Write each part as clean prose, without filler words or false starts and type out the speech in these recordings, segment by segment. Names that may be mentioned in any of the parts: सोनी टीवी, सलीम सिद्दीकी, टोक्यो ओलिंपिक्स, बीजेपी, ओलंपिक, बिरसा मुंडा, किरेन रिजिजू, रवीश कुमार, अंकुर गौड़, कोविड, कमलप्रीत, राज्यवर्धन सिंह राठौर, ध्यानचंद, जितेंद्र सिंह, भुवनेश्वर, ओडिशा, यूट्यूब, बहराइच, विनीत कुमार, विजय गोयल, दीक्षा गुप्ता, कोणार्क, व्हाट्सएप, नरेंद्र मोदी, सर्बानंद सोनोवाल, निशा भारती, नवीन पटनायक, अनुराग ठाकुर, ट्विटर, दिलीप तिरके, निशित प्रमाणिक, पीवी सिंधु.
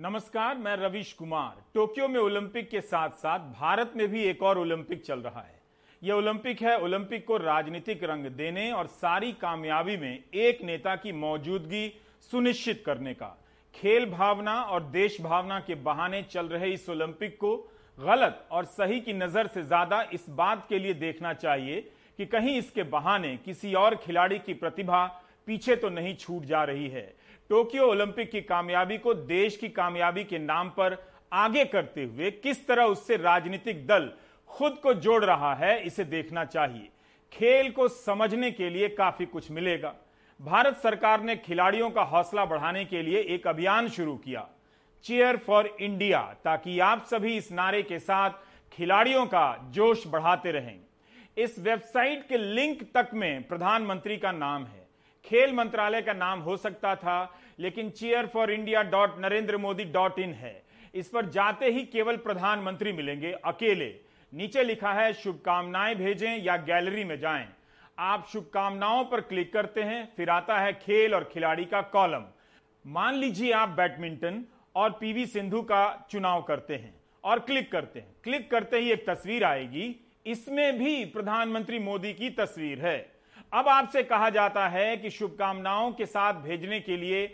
नमस्कार, मैं रवीश कुमार। टोक्यो में ओलंपिक के साथ साथ भारत में भी एक और ओलंपिक चल रहा है। यह ओलंपिक है ओलंपिक को राजनीतिक रंग देने और सारी कामयाबी में एक नेता की मौजूदगी सुनिश्चित करने का। खेल भावना और देश भावना के बहाने चल रहे इस ओलंपिक को गलत और सही की नजर से ज्यादा इस बात के लिए देखना चाहिए कि कहीं इसके बहाने किसी और खिलाड़ी की प्रतिभा पीछे तो नहीं छूट जा रही है। टोक्यो ओलंपिक की कामयाबी को देश की कामयाबी के नाम पर आगे करते हुए किस तरह उससे राजनीतिक दल खुद को जोड़ रहा है, इसे देखना चाहिए। खेल को समझने के लिए काफी कुछ मिलेगा। भारत सरकार ने खिलाड़ियों का हौसला बढ़ाने के लिए एक अभियान शुरू किया, Cheer4india, ताकि आप सभी इस नारे के साथ खिलाड़ियों का जोश बढ़ाते रहें। इस वेबसाइट के लिंक तक में प्रधानमंत्री का नाम है। खेल मंत्रालय का नाम हो सकता था, लेकिन cheer4india.narendramodi.in है। इस पर जाते ही केवल प्रधानमंत्री मिलेंगे अकेले। नीचे लिखा है शुभकामनाएं भेजें या गैलरी में जाएं। आप शुभकामनाओं पर क्लिक करते हैं, फिर आता है खेल और खिलाड़ी का कॉलम। मान लीजिए आप बैडमिंटन और पीवी सिंधु का चुनाव करते हैं और क्लिक करते हैं। क्लिक करते ही एक तस्वीर आएगी, इसमें भी प्रधानमंत्री मोदी की तस्वीर है। अब आपसे कहा जाता है कि शुभकामनाओं के साथ भेजने के लिए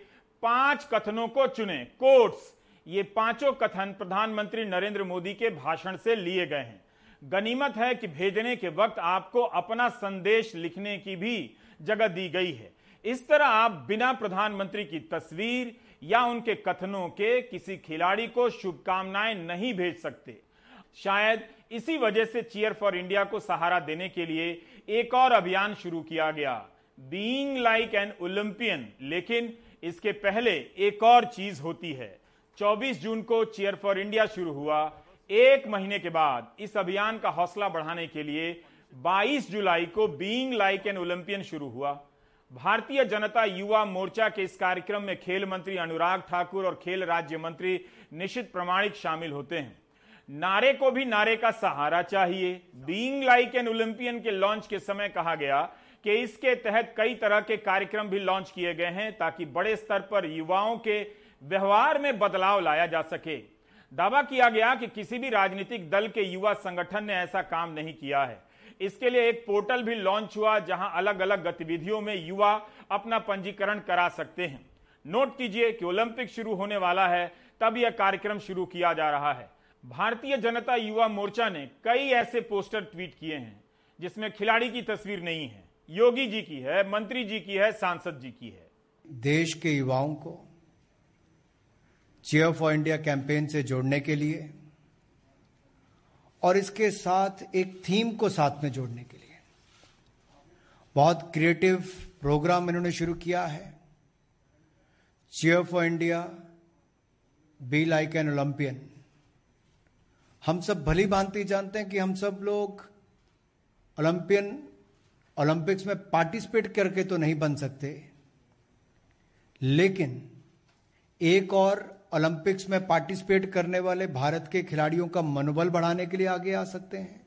5 कथनों को चुनें, कोट्स। ये पांचों कथन प्रधानमंत्री नरेंद्र मोदी के भाषण से लिए गए हैं। गनीमत है कि भेजने के वक्त आपको अपना संदेश लिखने की भी जगह दी गई है। इस तरह आप बिना प्रधानमंत्री की तस्वीर या उनके कथनों के किसी खिलाड़ी को शुभकामनाएं नहीं भेज सकते। शायद इसी वजह से Cheer4india को सहारा देने के लिए एक और अभियान शुरू किया गया, बीइंग लाइक एन ओलंपियन। लेकिन इसके पहले एक और चीज होती है। 24 जून को Cheer4india शुरू हुआ। एक महीने के बाद इस अभियान का हौसला बढ़ाने के लिए 22 जुलाई को बीइंग लाइक एन ओलंपियन शुरू हुआ। भारतीय जनता युवा मोर्चा के इस कार्यक्रम में खेल मंत्री अनुराग ठाकुर और खेल राज्य मंत्री निशित प्रमाणिक शामिल होते हैं। नारे को भी नारे का सहारा चाहिए। बीइंग लाइक एन ओलंपियन के लॉन्च के समय कहा गया कि इसके तहत कई तरह के कार्यक्रम भी लॉन्च किए गए हैं ताकि बड़े स्तर पर युवाओं के व्यवहार में बदलाव लाया जा सके। दावा किया गया कि किसी भी राजनीतिक दल के युवा संगठन ने ऐसा काम नहीं किया है। इसके लिए एक पोर्टल भी लॉन्च हुआ जहां अलग अलग गतिविधियों में युवा अपना पंजीकरण करा सकते हैं। नोट कीजिए कि ओलंपिक शुरू होने वाला है, तब यह कार्यक्रम शुरू किया जा रहा है। भारतीय जनता युवा मोर्चा ने कई ऐसे पोस्टर ट्वीट किए हैं जिसमें खिलाड़ी की तस्वीर नहीं है, योगी जी की है, मंत्री जी की है, सांसद जी की है। देश के युवाओं को Cheer4india कैंपेन से जोड़ने के लिए और इसके साथ एक थीम को साथ में जोड़ने के लिए बहुत क्रिएटिव प्रोग्राम इन्होंने शुरू किया है, Cheer4india B like an Olympian. हम सब भली भांति जानते हैं कि हम सब लोग ओलंपिक्स में पार्टिसिपेट करके तो नहीं बन सकते, लेकिन एक और ओलंपिक्स में पार्टिसिपेट करने वाले भारत के खिलाड़ियों का मनोबल बढ़ाने के लिए आगे आ सकते हैं।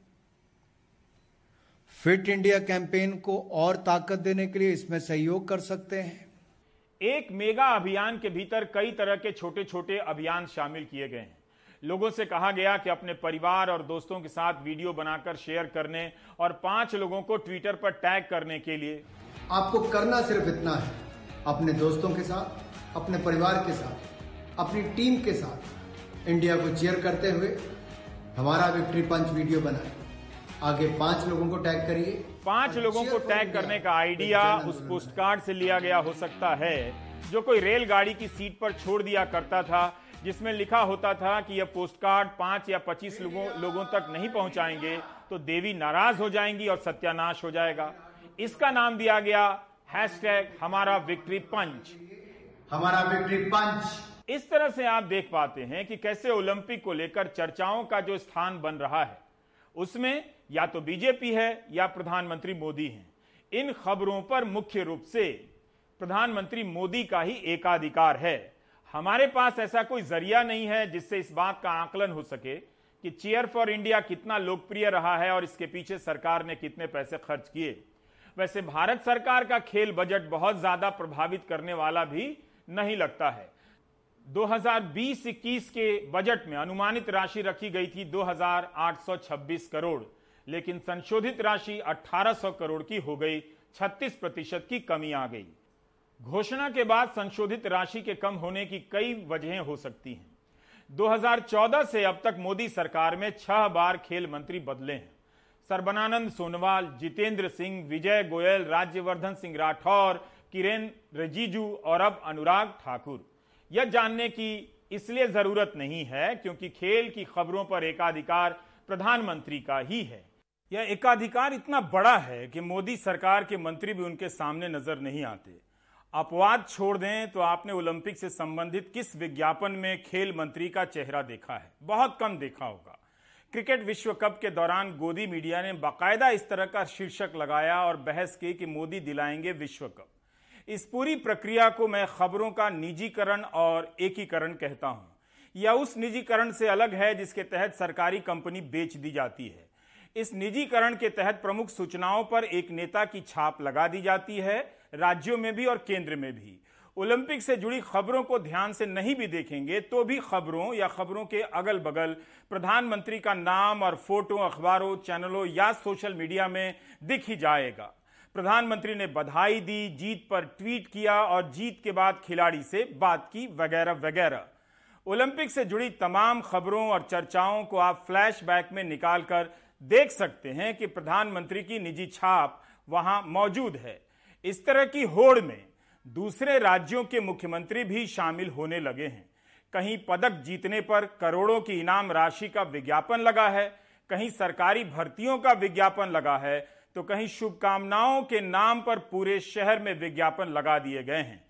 फिट इंडिया कैंपेन को और ताकत देने के लिए इसमें सहयोग कर सकते हैं। एक मेगा अभियान के भीतर कई तरह के छोटे छोटे अभियान शामिल किए गए हैं। लोगों से कहा गया कि अपने परिवार और दोस्तों के साथ वीडियो बनाकर शेयर करने और 5 लोगों को ट्विटर पर टैग करने के लिए। आपको करना सिर्फ इतना है, अपने दोस्तों के साथ, अपने परिवार के साथ, अपनी टीम के साथ इंडिया को चीयर करते हुए हमारा विक्ट्री पंच वीडियो बनाएं। आगे 5 लोगों को टैग करिए। 5 लोगों को टैग करने का आइडिया उस पोस्ट कार्ड से लिया गया हो सकता है जो कोई रेलगाड़ी की सीट पर छोड़ दिया करता था, जिसमें लिखा होता था कि यह पोस्टकार्ड 5 या 25 लोगों तक नहीं पहुंचाएंगे तो देवी नाराज हो जाएंगी और सत्यानाश हो जाएगा। इसका नाम दिया गया हैशटैग हमारा विक्ट्री पंच। हमारा विक्ट्री पंच। इस तरह से आप देख पाते हैं कि कैसे ओलंपिक को लेकर चर्चाओं का जो स्थान बन रहा है उसमें या तो बीजेपी है या प्रधानमंत्री मोदी हैं। इन खबरों पर मुख्य रूप से प्रधानमंत्री मोदी का ही एकाधिकार है। हमारे पास ऐसा कोई जरिया नहीं है जिससे इस बात का आकलन हो सके कि Cheer4india कितना लोकप्रिय रहा है और इसके पीछे सरकार ने कितने पैसे खर्च किए। वैसे भारत सरकार का खेल बजट बहुत ज्यादा प्रभावित करने वाला भी नहीं लगता है। 2020-21 के बजट में अनुमानित राशि रखी गई थी 2826 करोड़, लेकिन संशोधित राशि 1800 करोड़ की हो गई, 36% की कमी आ गई। घोषणा के बाद संशोधित राशि के कम होने की कई वजहें हो सकती हैं। 2014 से अब तक मोदी सरकार में 6 बार खेल मंत्री बदले हैं। सर्बानंद सोनोवाल, जितेंद्र सिंह, विजय गोयल, राज्यवर्धन सिंह राठौर, किरेन रिजिजू और अब अनुराग ठाकुर। यह जानने की इसलिए जरूरत नहीं है क्योंकि खेल की खबरों पर एकाधिकार प्रधानमंत्री का ही है। यह एकाधिकार इतना बड़ा है कि मोदी सरकार के मंत्री भी उनके सामने नजर नहीं आते। अपवाद छोड़ दें तो आपने ओलंपिक से संबंधित किस विज्ञापन में खेल मंत्री का चेहरा देखा है? बहुत कम देखा होगा। क्रिकेट विश्व कप के दौरान गोदी मीडिया ने बाकायदा इस तरह का शीर्षक लगाया और बहस की कि मोदी दिलाएंगे विश्व कप। इस पूरी प्रक्रिया को मैं खबरों का निजीकरण और एकीकरण कहता हूं। यह उस निजीकरण से अलग है जिसके तहत सरकारी कंपनी बेच दी जाती है। इस निजीकरण के तहत प्रमुख सूचनाओं पर एक नेता की छाप लगा दी जाती है, राज्यों में भी और केंद्र में भी। ओलंपिक से जुड़ी खबरों को ध्यान से नहीं भी देखेंगे तो भी खबरों या खबरों के अगल बगल प्रधानमंत्री का नाम और फोटो अखबारों, चैनलों या सोशल मीडिया में दिख ही जाएगा। प्रधानमंत्री ने बधाई दी, जीत पर ट्वीट किया और जीत के बाद खिलाड़ी से बात की, वगैरह वगैरह। ओलंपिक से जुड़ी तमाम खबरों और चर्चाओं को आप फ्लैशबैक में निकालकर देख सकते हैं कि प्रधानमंत्री की निजी छाप वहां मौजूद है। इस तरह की होड़ में दूसरे राज्यों के मुख्यमंत्री भी शामिल होने लगे हैं। कहीं पदक जीतने पर करोड़ों की इनाम राशि का विज्ञापन लगा है, कहीं सरकारी भर्तियों का विज्ञापन लगा है, तो कहीं शुभकामनाओं के नाम पर पूरे शहर में विज्ञापन लगा दिए गए हैं।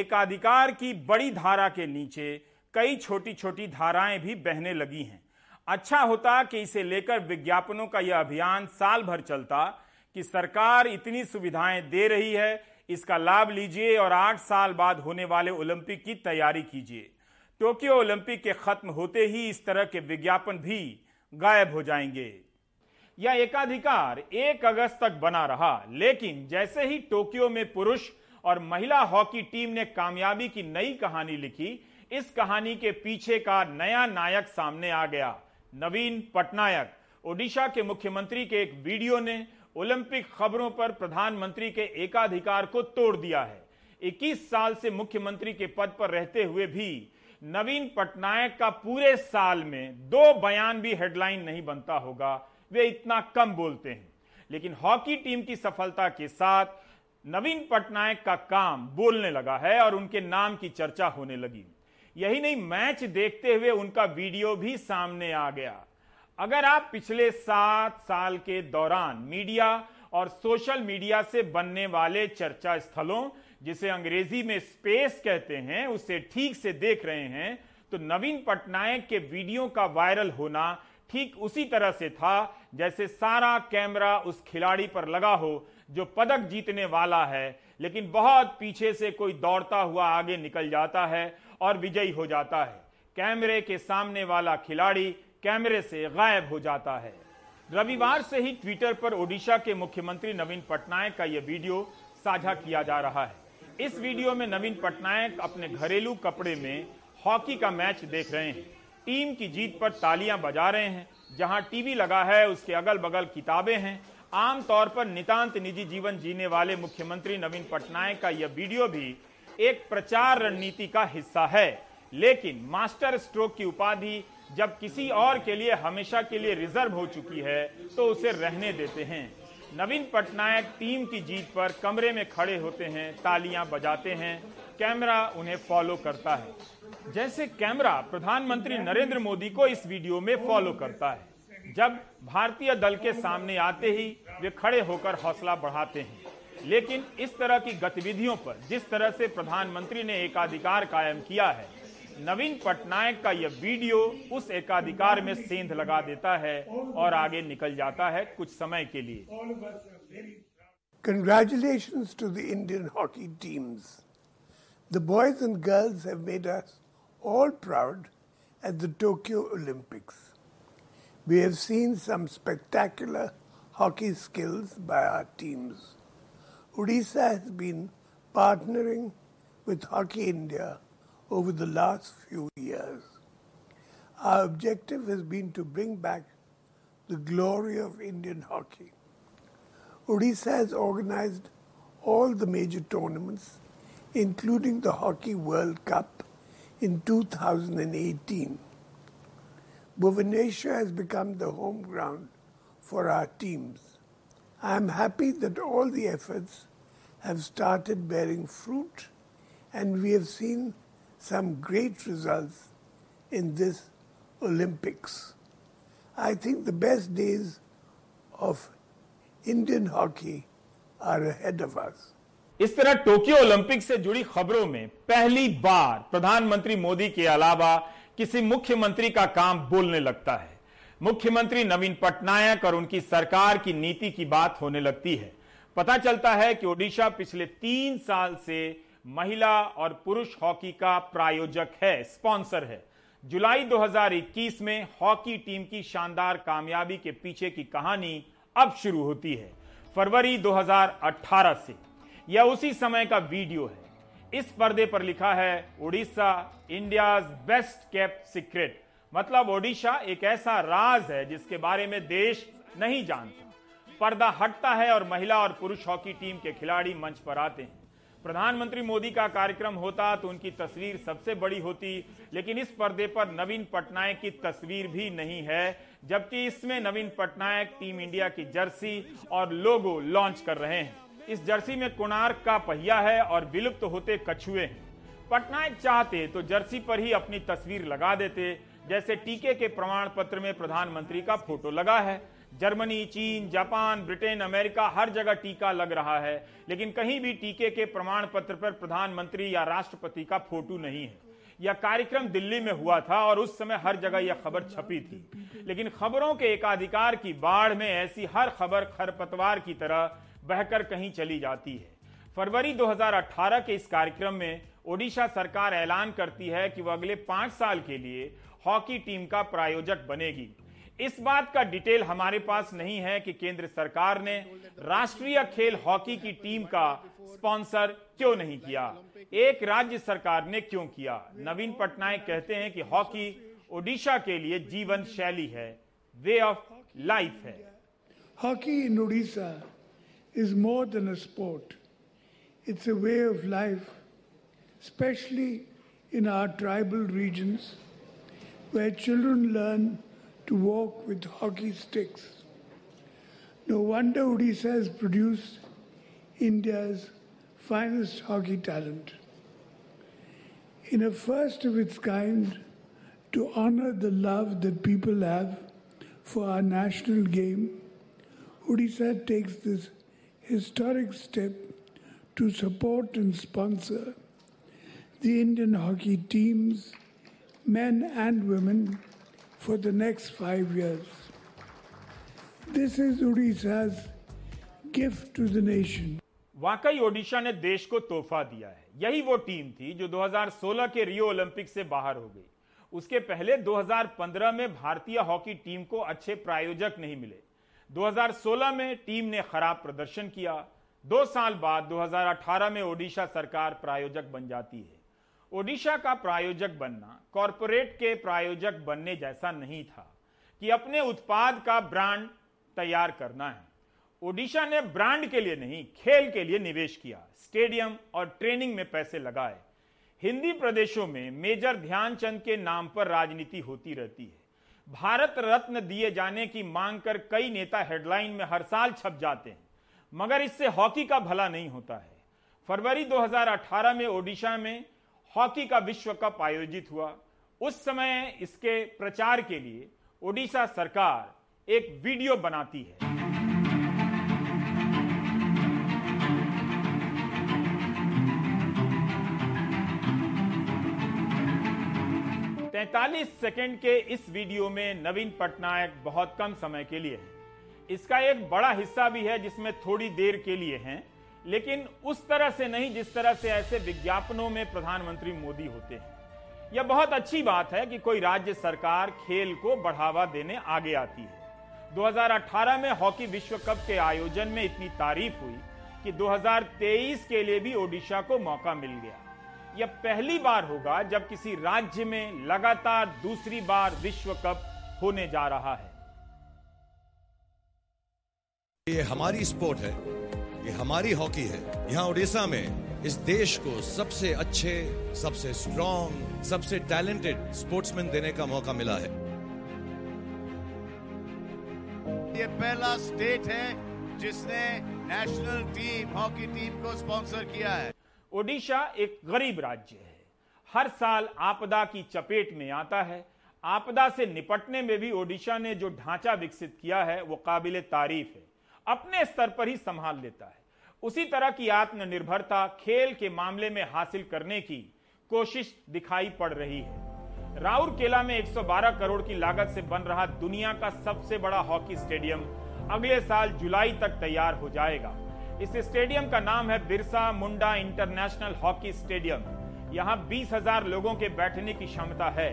एकाधिकार की बड़ी धारा के नीचे कई छोटी छोटी धाराएं भी बहने लगी हैं। अच्छा होता कि इसे लेकर विज्ञापनों का यह अभियान साल भर चलता कि सरकार इतनी सुविधाएं दे रही है, इसका लाभ लीजिए और 8 साल बाद होने वाले ओलंपिक की तैयारी कीजिए। टोक्यो ओलंपिक के खत्म होते ही इस तरह के विज्ञापन भी गायब हो जाएंगे। यह एकाधिकार 1 अगस्त तक बना रहा, लेकिन जैसे ही टोक्यो में पुरुष और महिला हॉकी टीम ने कामयाबी की नई कहानी लिखी, इस कहानी के पीछे का नया नायक सामने आ गया। नवीन पटनायक, ओडिशा के मुख्यमंत्री के एक वीडियो ने ओलंपिक खबरों पर प्रधानमंत्री के एकाधिकार को तोड़ दिया है। 21 साल से मुख्यमंत्री के पद पर रहते हुए भी नवीन पटनायक का पूरे साल में 2 बयान भी हेडलाइन नहीं बनता होगा। वे इतना कम बोलते हैं, लेकिन हॉकी टीम की सफलता के साथ नवीन पटनायक का काम बोलने लगा है और उनके नाम की चर्चा होने लगी। यही नहीं, मैच देखते हुए उनका वीडियो भी सामने आ गया। अगर आप पिछले 7 साल के दौरान मीडिया और सोशल मीडिया से बनने वाले चर्चा स्थलों, जिसे अंग्रेजी में स्पेस कहते हैं, उसे ठीक से देख रहे हैं तो नवीन पटनायक के वीडियो का वायरल होना ठीक उसी तरह से था जैसे सारा कैमरा उस खिलाड़ी पर लगा हो जो पदक जीतने वाला है, लेकिन बहुत पीछे से कोई दौड़ता हुआ आगे निकल जाता है और विजयी हो जाता है। कैमरे के सामने वाला खिलाड़ी कैमरे से गायब हो जाता है। रविवार से ही ट्विटर पर ओडिशा के मुख्यमंत्री नवीन पटनायक का यह वीडियो साझा किया जा रहा है। इस वीडियो में नवीन पटनायक अपने घरेलू कपड़े में हॉकी का मैच देख रहे हैं, टीम की जीत पर तालियां बजा रहे हैं। जहां टीवी लगा है उसके अगल बगल किताबें हैं। आमतौर पर नितांत निजी जीवन जीने वाले मुख्यमंत्री नवीन पटनायक का यह वीडियो भी एक प्रचार रणनीति का हिस्सा है, लेकिन मास्टर स्ट्रोक की उपाधि जब किसी और के लिए हमेशा के लिए रिजर्व हो चुकी है तो उसे रहने देते हैं। नवीन पटनायक टीम की जीत पर कमरे में खड़े होते हैं, तालियां बजाते हैं, कैमरा उन्हें फॉलो करता है, जैसे कैमरा प्रधानमंत्री नरेंद्र मोदी को इस वीडियो में फॉलो करता है। जब भारतीय दल के सामने आते ही वे खड़े होकर हौसला बढ़ाते हैं, लेकिन इस तरह की गतिविधियों पर जिस तरह से प्रधानमंत्री ने एकाधिकार कायम किया है, नवीन पटनायक का यह वीडियो उस एकाधिकार में सेंध लगा देता है और आगे निकल जाता है कुछ समय के लिए। Congratulations to the Indian hockey teams. The boys and girls have made us all proud at the Tokyo Olympics. We have seen some spectacular hockey skills by our teams. Odisha has been partnering with Hockey India over the last few years. Our objective has been to bring back the glory of Indian hockey. Odisha has organized all the major tournaments, including the Hockey World Cup in 2018. Bhubaneswar has become the home ground for our teams. I am happy that all the efforts have started bearing fruit and we have seen some great results in this Olympics. I think the best days of Indian hockey are ahead of us. इस तरह Tokyo Olympics से जुड़ी खबरों में पहली बार प्रधानमंत्री मोदी के अलावा किसी मुख्यमंत्री का काम बोलने लगता है। मुख्यमंत्री नवीन पटनायक और उनकी सरकार की नीति की बात होने लगती है। पता चलता है कि ओडिशा पिछले 3 साल से महिला और पुरुष हॉकी का प्रायोजक है, स्पॉन्सर है। जुलाई 2021 में हॉकी टीम की शानदार कामयाबी के पीछे की कहानी अब शुरू होती है। फरवरी 2018 से यह उसी समय का वीडियो है। इस पर्दे पर लिखा है ओडिशा India's best kept secret, मतलब ओडिशा एक ऐसा राज है जिसके बारे में देश नहीं जानता। पर्दा हटता है और महिला और पुरुष हॉकी टीम के खिलाड़ी मंच पर आते हैं। प्रधानमंत्री मोदी का कार्यक्रम होता तो उनकी तस्वीर सबसे बड़ी होती, लेकिन इस पर्दे पर नवीन पटनायक की तस्वीर भी नहीं है, जबकि इसमें नवीन पटनायक टीम इंडिया की जर्सी और लोगो लॉन्च कर रहे हैं। इस जर्सी में कोणार्क का पहिया है और विलुप्त होते कछुए हैं। पटनायक चाहते तो जर्सी पर ही अपनी तस्वीर लगा देते, जैसे टीके के प्रमाण पत्र में प्रधानमंत्री का फोटो लगा है। जर्मनी, चीन, जापान, ब्रिटेन, अमेरिका, हर जगह टीका लग रहा है, लेकिन कहीं भी टीके के प्रमाण पत्र पर प्रधानमंत्री या राष्ट्रपति का फोटो नहीं है। यह कार्यक्रम दिल्ली में हुआ था और उस समय हर जगह यह खबर छपी थी, लेकिन खबरों के एकाधिकार की बाढ़ में ऐसी हर खबर खरपतवार की तरह बहकर कहीं चली जाती है। फरवरी 2018 के इस कार्यक्रम में ओडिशा सरकार ऐलान करती है कि वह अगले 5 साल के लिए हॉकी टीम का प्रायोजक बनेगी। इस बात का डिटेल हमारे पास नहीं है कि केंद्र सरकार ने राष्ट्रीय खेल हॉकी की टीम का स्पॉन्सर क्यों नहीं किया, एक राज्य सरकार ने क्यों किया। नवीन पटनायक कहते हैं कि हॉकी ओडिशा के लिए जीवन शैली है, वे ऑफ लाइफ है। Hockey in ओडिशा is more than a sport, it's a way of life, specially in our tribal regions where children learn to walk with hockey sticks. No wonder Odisha has produced India's finest hockey talent. In a first of its kind, to honor the love that people have for our national game, Odisha takes this historic step to support and sponsor the Indian hockey teams, men and women, for the next 5 years. This is Odisha's gift to the nation. वाकई ओडिशा ने देश को तोहफा दिया है। यही वो team थी जो 2016 के रियो ओलंपिक से बाहर हो गई। उसके पहले 2015 में भारतीय हॉकी टीम को अच्छे प्रायोजक नहीं मिले। 2016 में टीम ने खराब प्रदर्शन किया। 2 साल बाद 2018 में ओडिशा सरकार प्रायोजक बन जाती है। ओडिशा का प्रायोजक बनना कॉरपोरेट के प्रायोजक बनने जैसा नहीं था कि अपने उत्पाद का ब्रांड तैयार करना है। ओडिशा ने ब्रांड के लिए नहीं, खेल के लिए निवेश किया, स्टेडियम और ट्रेनिंग में पैसे लगाए। हिंदी प्रदेशों में मेजर ध्यानचंद के नाम पर राजनीति होती रहती है। भारत रत्न दिए जाने की मांग कर कई नेता हेडलाइन में हर साल छप जाते हैं, मगर इससे हॉकी का भला नहीं होता है। फरवरी 2018 में ओडिशा में हॉकी का विश्व कप आयोजित हुआ। उस समय इसके प्रचार के लिए ओडिशा सरकार एक वीडियो बनाती है। तैतालीस सेकंड के इस वीडियो में नवीन पटनायक बहुत कम समय के लिए है। इसका एक बड़ा हिस्सा भी है जिसमें थोड़ी देर के लिए हैं, लेकिन उस तरह से नहीं जिस तरह से ऐसे विज्ञापनों में प्रधानमंत्री मोदी होते हैं। यह बहुत अच्छी बात है कि कोई राज्य सरकार खेल को बढ़ावा देने आगे आती है। 2018 में हॉकी विश्व कप के आयोजन में इतनी तारीफ हुई कि 2023 के लिए भी ओडिशा को मौका मिल गया। यह पहली बार होगा जब किसी राज्य में लगातार दूसरी बार विश्व कप होने जा रहा है। ये हमारी स्पोर्ट है, ये हमारी हॉकी है। यहाँ उड़ीसा में इस देश को सबसे अच्छे, सबसे स्ट्रॉन्ग, सबसे टैलेंटेड स्पोर्ट्समैन देने का मौका मिला है। ये पहला स्टेट है जिसने नेशनल टीम, हॉकी टीम को स्पॉन्सर किया है। ओडिशा एक गरीब राज्य है, हर साल आपदा की चपेट में आता है। आपदा से निपटने में भी ओडिशा ने जो ढांचा विकसित किया है वो काबिले तारीफ है, अपने स्तर पर ही संभाल लेता है। उसी तरह की आत्मनिर्भरता खेल के मामले में हासिल करने की कोशिश दिखाई पड़ रही है। राउरकेला में 112 करोड़ की लागत से बन रहा दुनिया का सबसे बड़ा हॉकी स्टेडियम अगले साल जुलाई तक तैयार हो जाएगा। इस स्टेडियम का नाम है बिरसा मुंडा international hockey stadium. यहाँ 20,000 लोगों के बैठने की क्षमता है।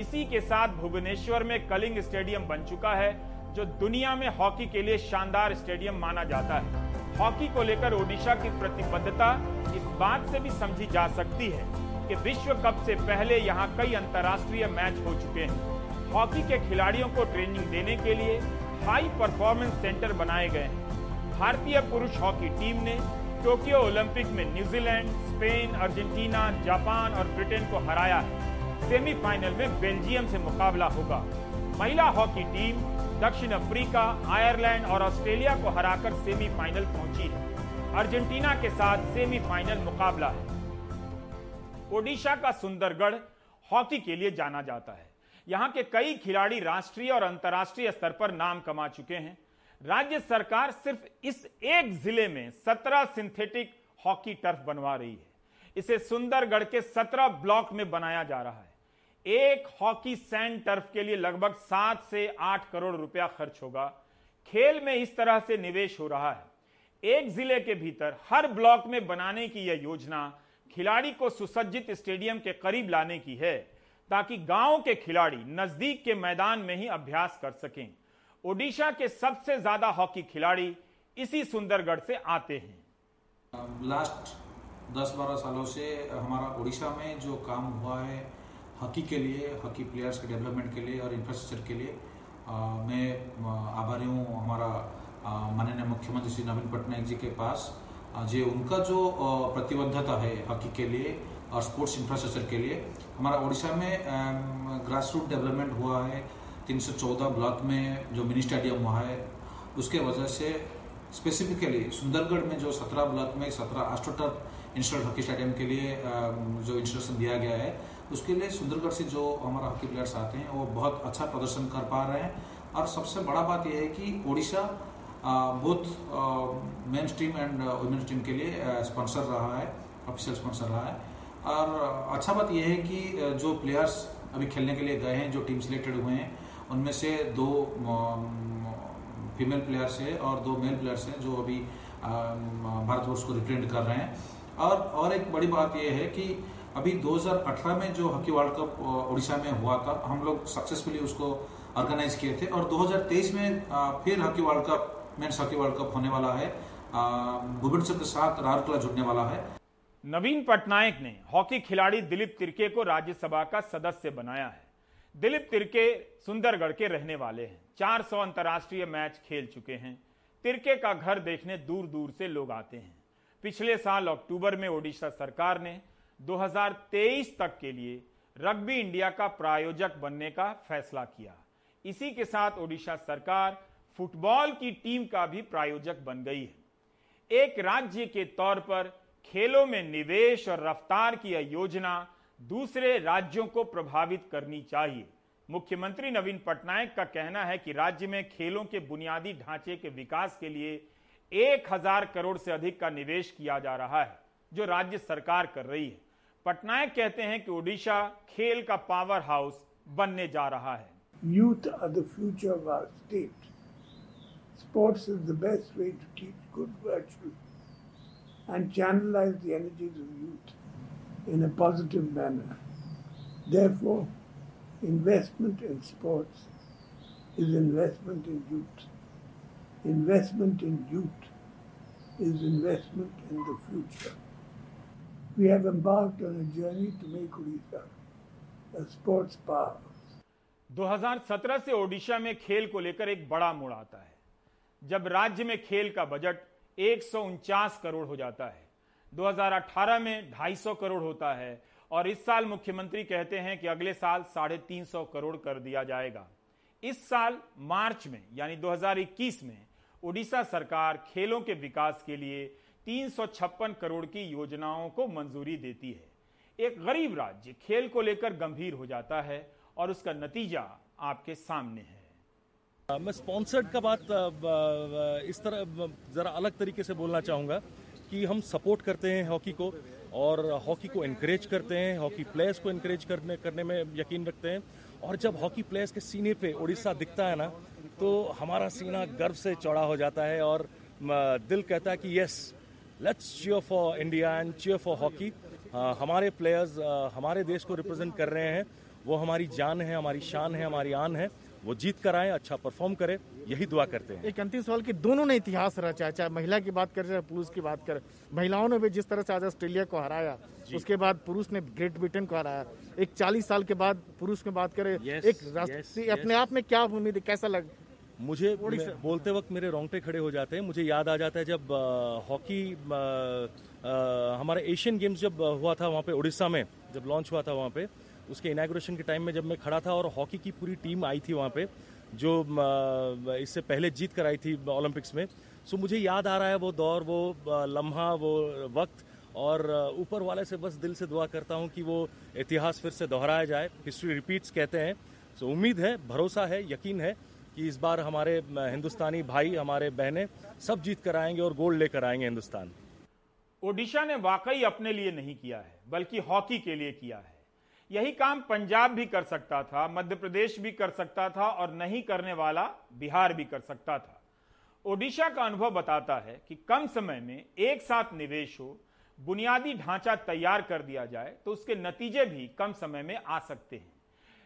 इसी के साथ भुवनेश्वर में कलिंग स्टेडियम बन चुका है, जो दुनिया में हॉकी के लिए शानदार स्टेडियम माना जाता है। हॉकी को लेकर ओडिशा की प्रतिबद्धता इस बात से भी समझी जा सकती है कि विश्व कप से पहले यहाँ कई अंतर्राष्ट्रीय मैच हो चुके हैं। हॉकी के खिलाड़ियों को ट्रेनिंग देने के लिए हाई परफॉर्मेंस सेंटर बनाए गए हैं। भारतीय पुरुष हॉकी टीम ने टोक्यो ओलिंपिक में न्यूजीलैंड, स्पेन, अर्जेंटीना, जापान और ब्रिटेन को हराया है। सेमीफाइनल में बेल्जियम से मुकाबला होगा। महिला हॉकी टीम दक्षिण अफ्रीका, आयरलैंड और ऑस्ट्रेलिया को हराकर सेमीफाइनल पहुंची है। अर्जेंटीना के साथ सेमीफाइनल मुकाबला है। ओडिशा का सुंदरगढ़ हॉकी के लिए जाना जाता है। यहाँ के कई खिलाड़ी राष्ट्रीय और अंतर्राष्ट्रीय स्तर पर नाम कमा चुके हैं। राज्य सरकार सिर्फ इस एक जिले में 17 सिंथेटिक हॉकी टर्फ बनवा रही है। इसे सुंदरगढ़ के 17 ब्लॉक में बनाया जा रहा है। एक हॉकी सैंड टर्फ के लिए लगभग 7 से 8 करोड़ रुपया खर्च होगा। खेल में इस तरह से निवेश हो रहा है। एक जिले के भीतर हर ब्लॉक में बनाने की यह योजना खिलाड़ी को सुसज्जित स्टेडियम के करीब लाने की है, ताकि गांव के खिलाड़ी नजदीक के मैदान में ही अभ्यास कर सकें। ओडिशा के सबसे ज्यादा हॉकी खिलाड़ी इसी सुंदरगढ़ से आते हैं। लास्ट 10-12 सालों से हमारा ओडिशा में जो काम हुआ है हॉकी के लिए, हॉकी प्लेयर्स के डेवलपमेंट के लिए और इंफ्रास्ट्रक्चर के लिए, मैं आभारी हूँ हमारा माननीय मुख्यमंत्री श्री नवीन पटनायक जी के पास। जी उनका जो प्रतिबद्धता है हॉकी के लिए और स्पोर्ट्स इंफ्रास्ट्रक्चर के लिए। हमारा ओडिशा में ग्रासरूट डेवलपमेंट हुआ है। 314 ब्लॉक में जो मिनी स्टेडियम हुआ है, उसके वजह से स्पेसिफिकली सुंदरगढ़ में जो 17 ब्लॉक में 17 एस्ट्रोटर्फ इंस्टॉल्ड हॉकी स्टेडियम के लिए जो इंस्ट्रक्शन दिया गया है, उसके लिए सुंदरगढ़ से जो हमारा हॉकी प्लेयर्स आते हैं वो बहुत अच्छा प्रदर्शन कर पा रहे हैं। और सबसे बड़ा बात यह है कि ओडिशा both men stream and women stream के लिए स्पॉन्सर रहा है, ऑफिशियल स्पॉन्सर रहा है। और अच्छा बात यह है कि जो प्लेयर्स अभी खेलने के लिए गए हैं, जो टीम सिलेक्टेड हुए हैं, उनमें से 2 फीमेल प्लेयर्स हैं और 2 मेल प्लेयर्स हैं जो अभी भारतवर्ष को रिप्रेजेंट कर रहे हैं। और एक बड़ी बात यह है कि अभी 2018 में जो हॉकी वर्ल्ड कप ओडिशा में हुआ था, हम लोग सक्सेसफुली उसको ऑर्गेनाइज किए थे। और 2023 में फिर hockey world cup, men's hockey world cup होने वाला है, भुवनेश्वर के साथ राउरकेला जुड़ने वाला है। नवीन पटनायक ने हॉकी खिलाड़ी दिलीप तिरके को राज्यसभा का सदस्य बनाया है। दिलीप तिरके सुंदरगढ़ के रहने वाले हैं। 400 अंतर्राष्ट्रीय मैच खेल चुके हैं। तिरके का घर देखने दूर दूर से लोग आते हैं। पिछले साल अक्टूबर में ओडिशा सरकार ने 2023 तक के लिए रग्बी इंडिया का प्रायोजक बनने का फैसला किया। इसी के साथ ओडिशा सरकार फुटबॉल की टीम का भी प्रायोजक बन गई है। एक राज्य के तौर पर खेलों में निवेश और रफ्तार की यह योजना दूसरे राज्यों को प्रभावित करनी चाहिए। मुख्यमंत्री नवीन पटनायक का कहना है कि राज्य में खेलों के बुनियादी ढांचे के विकास के लिए 1,000 करोड़ से अधिक का निवेश किया जा रहा है, जो राज्य सरकार कर रही है। पटनायक कहते हैं कि ओडिशा खेल का पावर हाउस बनने जा रहा है। Youth are the future of our state. Sports is the best way to keep good virtual and channelize the energies of youth in a positive manner. Therefore, investment in sports is investment in youth. Investment in youth is investment in the future. We have embarked on a journey to make Odisha a sports power. 2017 से ओडिशा में खेल को लेकर एक बड़ा मोड़ आता है, जब राज्य में खेल का बजट 149 करोड़ हो जाता है। 2018 में 250 करोड़ होता है और इस साल मुख्यमंत्री कहते हैं कि अगले साल 350 करोड़ कर दिया जाएगा। इस साल मार्च में यानी 2021 में ओडिशा सरकार खेलों के विकास के लिए 356 करोड़ की योजनाओं को मंजूरी देती है। एक गरीब राज्य खेल को लेकर गंभीर हो जाता है और उसका नतीजा आपके सामने है। मैं स्पॉन्सर्ड का बात इस तरह जरा अलग तरीके से बोलना चाहूँगा कि हम सपोर्ट करते हैं हॉकी को और हॉकी को एनकरेज करते हैं, हॉकी प्लेयर्स को एनकरेज करने में यकीन रखते हैं। और जब हॉकी प्लेयर्स के सीने पे ओडिशा दिखता है ना, तो हमारा सीना गर्व से चौड़ा हो जाता है और दिल कहता है कि yes, let's cheer for India and cheer for hockey. हमारे प्लेयर्स हमारे देश को रिप्रेजेंट कर रहे हैं, वो हमारी जान है, हमारी शान है, हमारी आन है। वो जीत कर आए, अच्छा परफॉर्म करे, यही दुआ करते हैं। एक अंतिम सवाल कि दोनों ने इतिहास रचा, चाहे महिला की बात करें चाहे पुरुष की बात करें। महिलाओं ने भी जिस तरह से आज ऑस्ट्रेलिया को हराया, उसके बाद पुरुष ने ग्रेट ब्रिटेन को हराया। एक 40 साल के बाद पुरुष की बात करें, एक राष्ट्रीय अपने आप में क्या उम्मीद है, कैसा लग? मुझे बोलते वक्त मेरे रोंगटे खड़े हो जाते हैं। मुझे याद आ जाता है जब हॉकी हमारे एशियन गेम्स जब हुआ था वहाँ पे उड़ीसा में, जब लॉन्च हुआ था वहाँ पे, उसके इनाग्रेशन के टाइम में जब मैं खड़ा था और हॉकी की पूरी टीम आई थी वहाँ पे, जो इससे पहले जीत कर आई थी ओलंपिक्स में। सो मुझे याद आ रहा है वो दौर, वो लम्हा, वो वक्त, और ऊपर वाले से बस दिल से दुआ करता हूँ कि वो इतिहास फिर से दोहराया जाए। हिस्ट्री रिपीट्स कहते हैं। सो उम्मीद है, भरोसा है, यकीन है कि इस बार हमारे हिंदुस्तानी भाई, हमारे बहनें सब जीत कर आएंगे और गोल्ड लेकर आएंगे हिंदुस्तान। ओडिशा ने वाकई अपने लिए नहीं किया है, बल्कि हॉकी के लिए किया है। यही काम पंजाब भी कर सकता था, मध्य प्रदेश भी कर सकता था और नहीं करने वाला बिहार भी कर सकता था। ओडिशा का अनुभव बताता है कि कम समय में एक साथ निवेश हो, बुनियादी ढांचा तैयार कर दिया जाए तो उसके नतीजे भी कम समय में आ सकते हैं।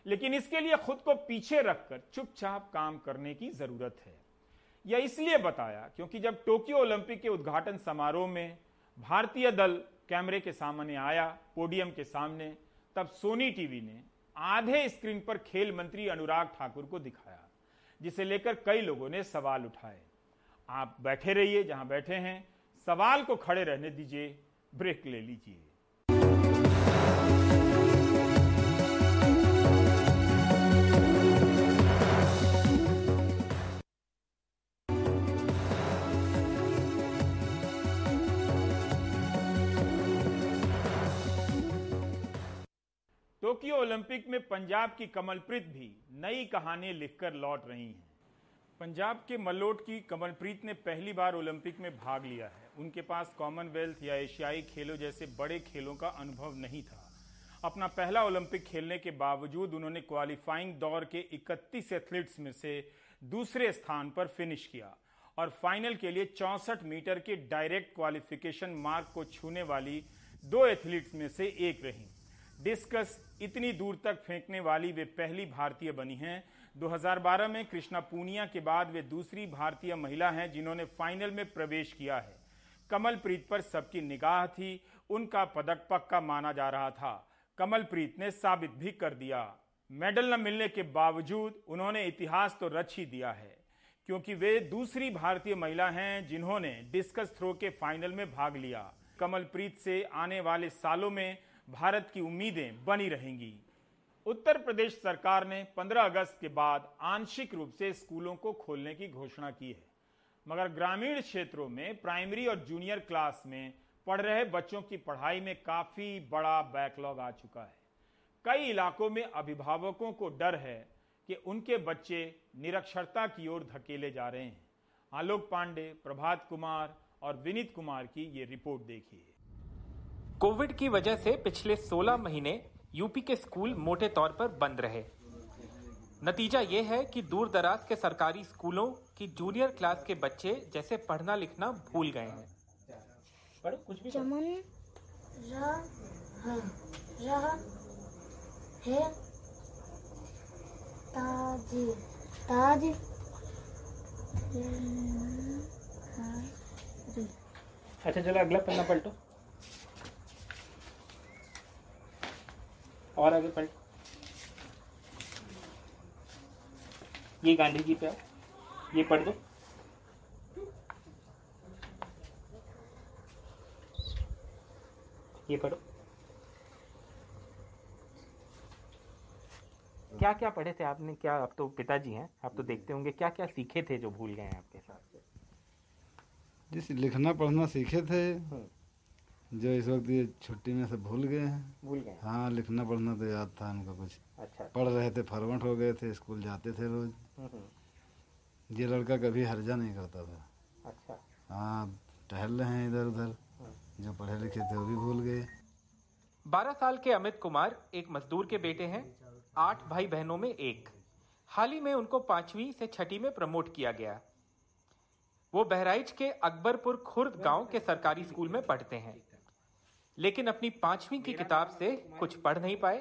लेकिन इसके लिए खुद को पीछे रखकर चुपचाप काम करने की जरूरत है। यह इसलिए बताया क्योंकि जब टोक्यो ओलंपिक के उद्घाटन समारोह में भारतीय दल कैमरे के सामने आया, पोडियम के सामने, तब सोनी टीवी ने आधे स्क्रीन पर खेल मंत्री अनुराग ठाकुर को दिखाया, जिसे लेकर कई लोगों ने सवाल उठाए। आप बैठे रहिए जहां बैठे हैं, सवाल को खड़े रहने दीजिए, ब्रेक ले लीजिए। टोक्यो ओलंपिक में पंजाब की कमलप्रीत भी नई कहानी लिखकर लौट रही हैं। पंजाब के मल्लोट की कमलप्रीत ने पहली बार ओलंपिक में भाग लिया है। उनके पास कॉमनवेल्थ या एशियाई खेलों जैसे बड़े खेलों का अनुभव नहीं था। अपना पहला ओलंपिक खेलने के बावजूद उन्होंने क्वालिफाइंग दौर के 31 एथलीट्स में से दूसरे स्थान पर फिनिश किया और फाइनल के लिए 64 मीटर के डायरेक्ट क्वालिफिकेशन मार्क को छूने वाली 2 एथलीट्स में से एक रहीं। डिस्कस इतनी दूर तक फेंकने वाली वे पहली भारतीय बनी हैं। 2012 में कृष्णा पूनिया के बाद वे दूसरी भारतीय महिला हैं जिन्होंने फाइनल में प्रवेश किया है। कमलप्रीत पर सबकी निगाह थी, उनका पदक पक्का माना जा रहा था। कमलप्रीत ने साबित भी कर दिया। मेडल न मिलने के बावजूद उन्होंने इतिहास तो रच ही दिया है, क्योंकि वे दूसरी भारतीय महिला हैं जिन्होंने डिस्कस थ्रो के फाइनल में भाग लिया। कमलप्रीत से आने वाले सालों में भारत की उम्मीदें बनी रहेंगी। उत्तर प्रदेश सरकार ने 15 अगस्त के बाद आंशिक रूप से स्कूलों को खोलने की घोषणा की है, मगर ग्रामीण क्षेत्रों में प्राइमरी और जूनियर क्लास में पढ़ रहे बच्चों की पढ़ाई में काफी बड़ा बैकलॉग आ चुका है। कई इलाकों में अभिभावकों को डर है कि उनके बच्चे निरक्षरता की ओर धकेले जा रहे हैं। आलोक पांडे, प्रभात कुमार और विनीत कुमार की ये रिपोर्ट देखिए। कोविड की वजह से पिछले 16 महीने यूपी के स्कूल मोटे तौर पर बंद रहे। नतीजा ये है कि दूर दराज के सरकारी स्कूलों की जूनियर क्लास के बच्चे जैसे पढ़ना लिखना भूल गए हैं। कुछ भी चमन रहा है ताजी ताजी अच्छा चलो अगला पन्ना पलटो। और आगे पढ़, ये गांधी जी पे ये पढ़ दो। ये पढ़ो, क्या क्या पढ़े थे आपने? क्या आप तो पिताजी हैं, आप तो देखते होंगे क्या क्या सीखे थे जो भूल गए हैं आपके साथ? जिस लिखना पढ़ना सीखे थे जो इस वक्त ये छुट्टी में सब भूल गए हैं। भूल गए? हाँ, लिखना पढ़ना तो याद था इनको कुछ। अच्छा, पढ़ रहे थे, फॉरवर्ड हो गए थे, स्कूल जाते थे रोज। ये लड़का कभी हर्जा नहीं करता था। अच्छा। हाँ, टहल रहे हैं इधर उधर, जो पढ़े लिखे थे वो भी भूल गए। 12 साल के अमित कुमार एक मजदूर के बेटे हैं, 8 भाई बहनों में एक। हाल ही में उनको 5वीं से 6ठी में प्रमोट किया गया। वो बहराइच के अकबरपुर खुर्द गांव के सरकारी स्कूल में पढ़ते हैं, लेकिन अपनी 5वीं की किताब से कुछ पढ़ नहीं पाए।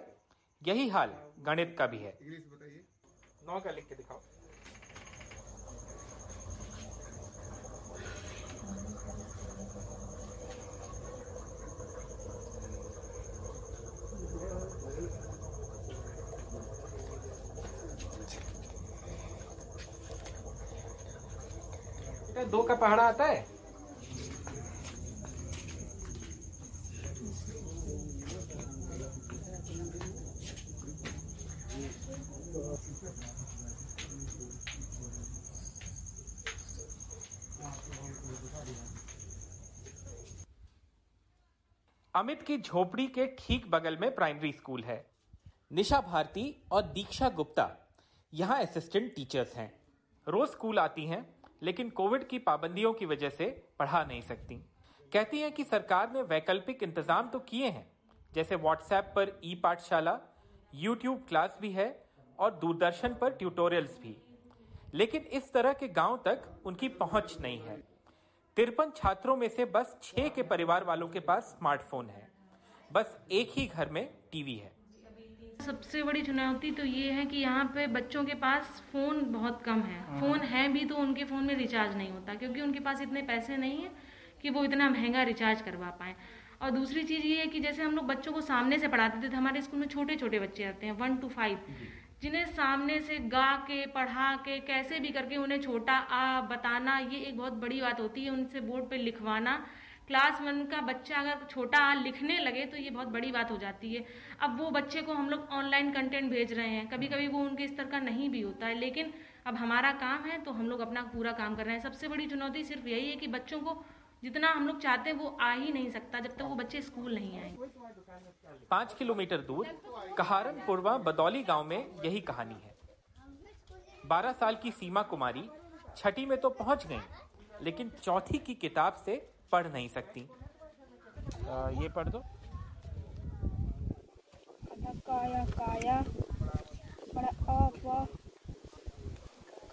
यही हाल गणित का भी है। 9 का लिख के दिखाओ। दो का पहाड़ा आता है। अमित की झोपड़ी के ठीक बगल में प्राइमरी स्कूल है। निशा भारती और दीक्षा गुप्ता यहाँ असिस्टेंट टीचर्स हैं। रोज स्कूल आती हैं, लेकिन कोविड की पाबंदियों की वजह से पढ़ा नहीं सकती। कहती हैं कि सरकार ने वैकल्पिक इंतजाम तो किए हैं, जैसे व्हाट्सएप पर ई पाठशाला, यूट्यूब क्लास भी है और दूरदर्शन पर ट्यूटोरियल्स भी, लेकिन इस तरह के गांव तक उनकी पहुंच नहीं है। 53 छात्रों में से बस 6 के परिवार वालों के पास स्मार्टफोन है। बस एक ही घर में टीवी है। सबसे बड़ी चुनौती तो ये है कि यहाँ पे बच्चों के पास फ़ोन बहुत कम है। फ़ोन है भी तो उनके फ़ोन में रिचार्ज नहीं होता, क्योंकि उनके पास इतने पैसे नहीं है कि वो इतना महंगा रिचार्ज करवा पाएँ। और दूसरी चीज़ ये है कि जैसे हम लोग बच्चों को सामने से पढ़ाते थे, हमारे स्कूल में छोटे छोटे बच्चे आते हैं 1 to 5, जिन्हें सामने से गा के, पढ़ा के, कैसे भी करके उन्हें छोटा आ बताना, ये एक बहुत बड़ी बात होती है। उनसे बोर्ड पर लिखवाना, क्लास 1 का बच्चा अगर छोटा लिखने लगे तो ये बहुत बड़ी बात हो जाती है। अब वो बच्चे को हम लोग ऑनलाइन कंटेंट भेज रहे हैं, कभी कभी वो उनके स्तर का नहीं भी होता है, लेकिन अब हमारा काम है तो हम लोग अपना पूरा काम कर रहे हैं। सबसे बड़ी चुनौती सिर्फ यही है कि बच्चों को जितना हम लोग चाहते हैं वो आ ही नहीं सकता जब तक वो बच्चे स्कूल नहीं आए। 5 किलोमीटर दूर कहारनपुरवा बदौली गाँव में यही कहानी है। 12 साल की सीमा कुमारी 6ठी में तो पहुँच गई, लेकिन 4थी की किताब से पढ़ नहीं सकती। ये पढ़ दो। काया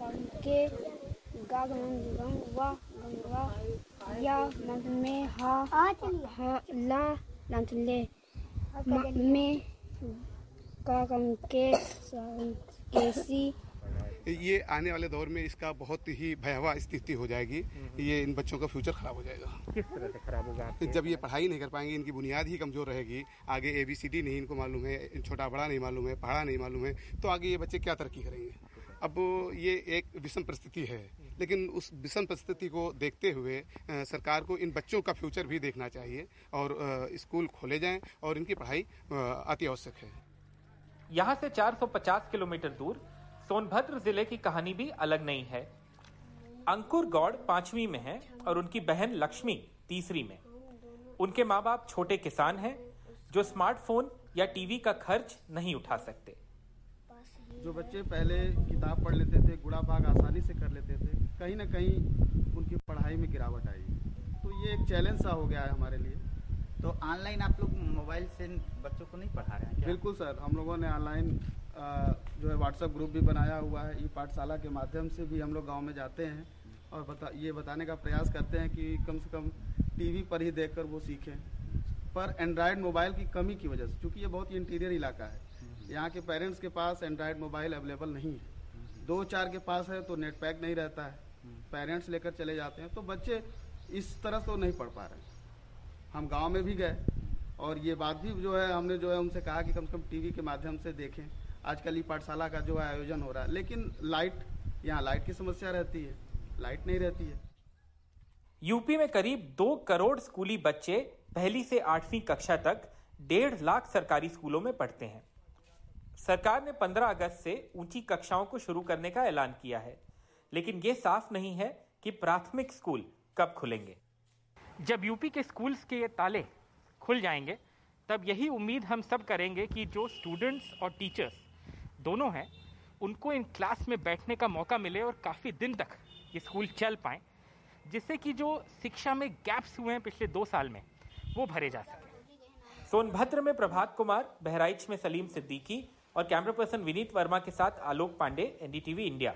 कंके या में हा ला में का कंके केसी। ये आने वाले दौर में इसका बहुत ही भयावह स्थिति हो जाएगी। ये इन बच्चों का फ्यूचर खराब हो जाएगा। किस तरह से खराब होगा? जब ये पढ़ाई नहीं कर पाएंगे, इनकी बुनियाद ही कमजोर रहेगी। आगे ABCD नहीं इनको मालूम है, छोटा बड़ा नहीं मालूम है, पहाड़ा नहीं मालूम है, तो आगे ये बच्चे क्या तरक्की करेंगे? अब ये एक विषम परिस्थिति है, लेकिन उस विषम परिस्थिति को देखते हुए सरकार को इन बच्चों का फ्यूचर भी देखना चाहिए और स्कूल खोले जाएं और इनकी पढ़ाई अतिआवश्यक है। यहाँ से 450 किलोमीटर दूर सोनभद्र जिले की कहानी भी अलग नहीं है। अंकुर गौड़ 5वीं में है और उनकी बहन लक्ष्मी 3री में। उनके माँ बाप छोटे किसान हैं जो स्मार्टफोन या टीवी का खर्च नहीं उठा सकते। जो बच्चे पहले किताब पढ़ लेते थे, गुणा भाग आसानी से कर लेते थे, कहीं ना कहीं उनकी पढ़ाई में गिरावट आई, तो ये एक चैलेंज सा हो गया है हमारे लिए। तो ऑनलाइन आप लोग मोबाइल से बच्चों को नहीं पढ़ा रहे हैं क्या? बिल्कुल सर, हम लोगों ने ऑनलाइन जो है व्हाट्सएप ग्रुप भी बनाया हुआ है। ई पाठशाला के माध्यम से भी हम लोग गांव में जाते हैं और बताने का प्रयास करते हैं कि कम से कम टीवी पर ही देखकर वो सीखें। पर एंड्राइड मोबाइल की कमी की वजह से, चूँकि ये बहुत ही इंटीरियर इलाका है, यहाँ के पेरेंट्स के पास एंड्राइड मोबाइल अवेलेबल नहीं है। 2-4 के पास है तो नेट पैक नहीं रहता है, पेरेंट्स लेकर चले जाते हैं, तो बच्चे इस तरह तो नहीं पढ़ पा रहे। हम गाँव में भी गए और ये बात भी जो है हमने जो है उनसे कहा कि कम से कम टीवी के माध्यम से देखें। आजकल ये पाठशाला का जो आयोजन हो रहा है, लेकिन लाइट, यहाँ लाइट की समस्या रहती है, लाइट नहीं रहती है। यूपी में करीब 2 करोड़ स्कूली बच्चे पहली से 8वीं कक्षा तक 1.5 लाख सरकारी स्कूलों में पढ़ते हैं। सरकार ने 15 अगस्त से ऊंची कक्षाओं को शुरू करने का ऐलान किया है, लेकिन ये साफ नहीं है कि प्राथमिक स्कूल कब खुलेंगे। जब यूपी के स्कूल्स के ये ताले खुल जाएंगे, तब यही उम्मीद हम सब करेंगे कि जो स्टूडेंट्स और टीचर्स दोनों हैं, उनको इन क्लास में बैठने का मौका मिले और काफ़ी दिन तक ये स्कूल चल पाएँ, जिससे कि जो शिक्षा में गैप्स हुए हैं पिछले 2 साल में, वो भरे जा सके। सोनभद्र में प्रभात कुमार, बहराइच में सलीम सिद्दीकी और कैमरा पर्सन विनीत वर्मा के साथ आलोक पांडे, एनडीटीवी इंडिया।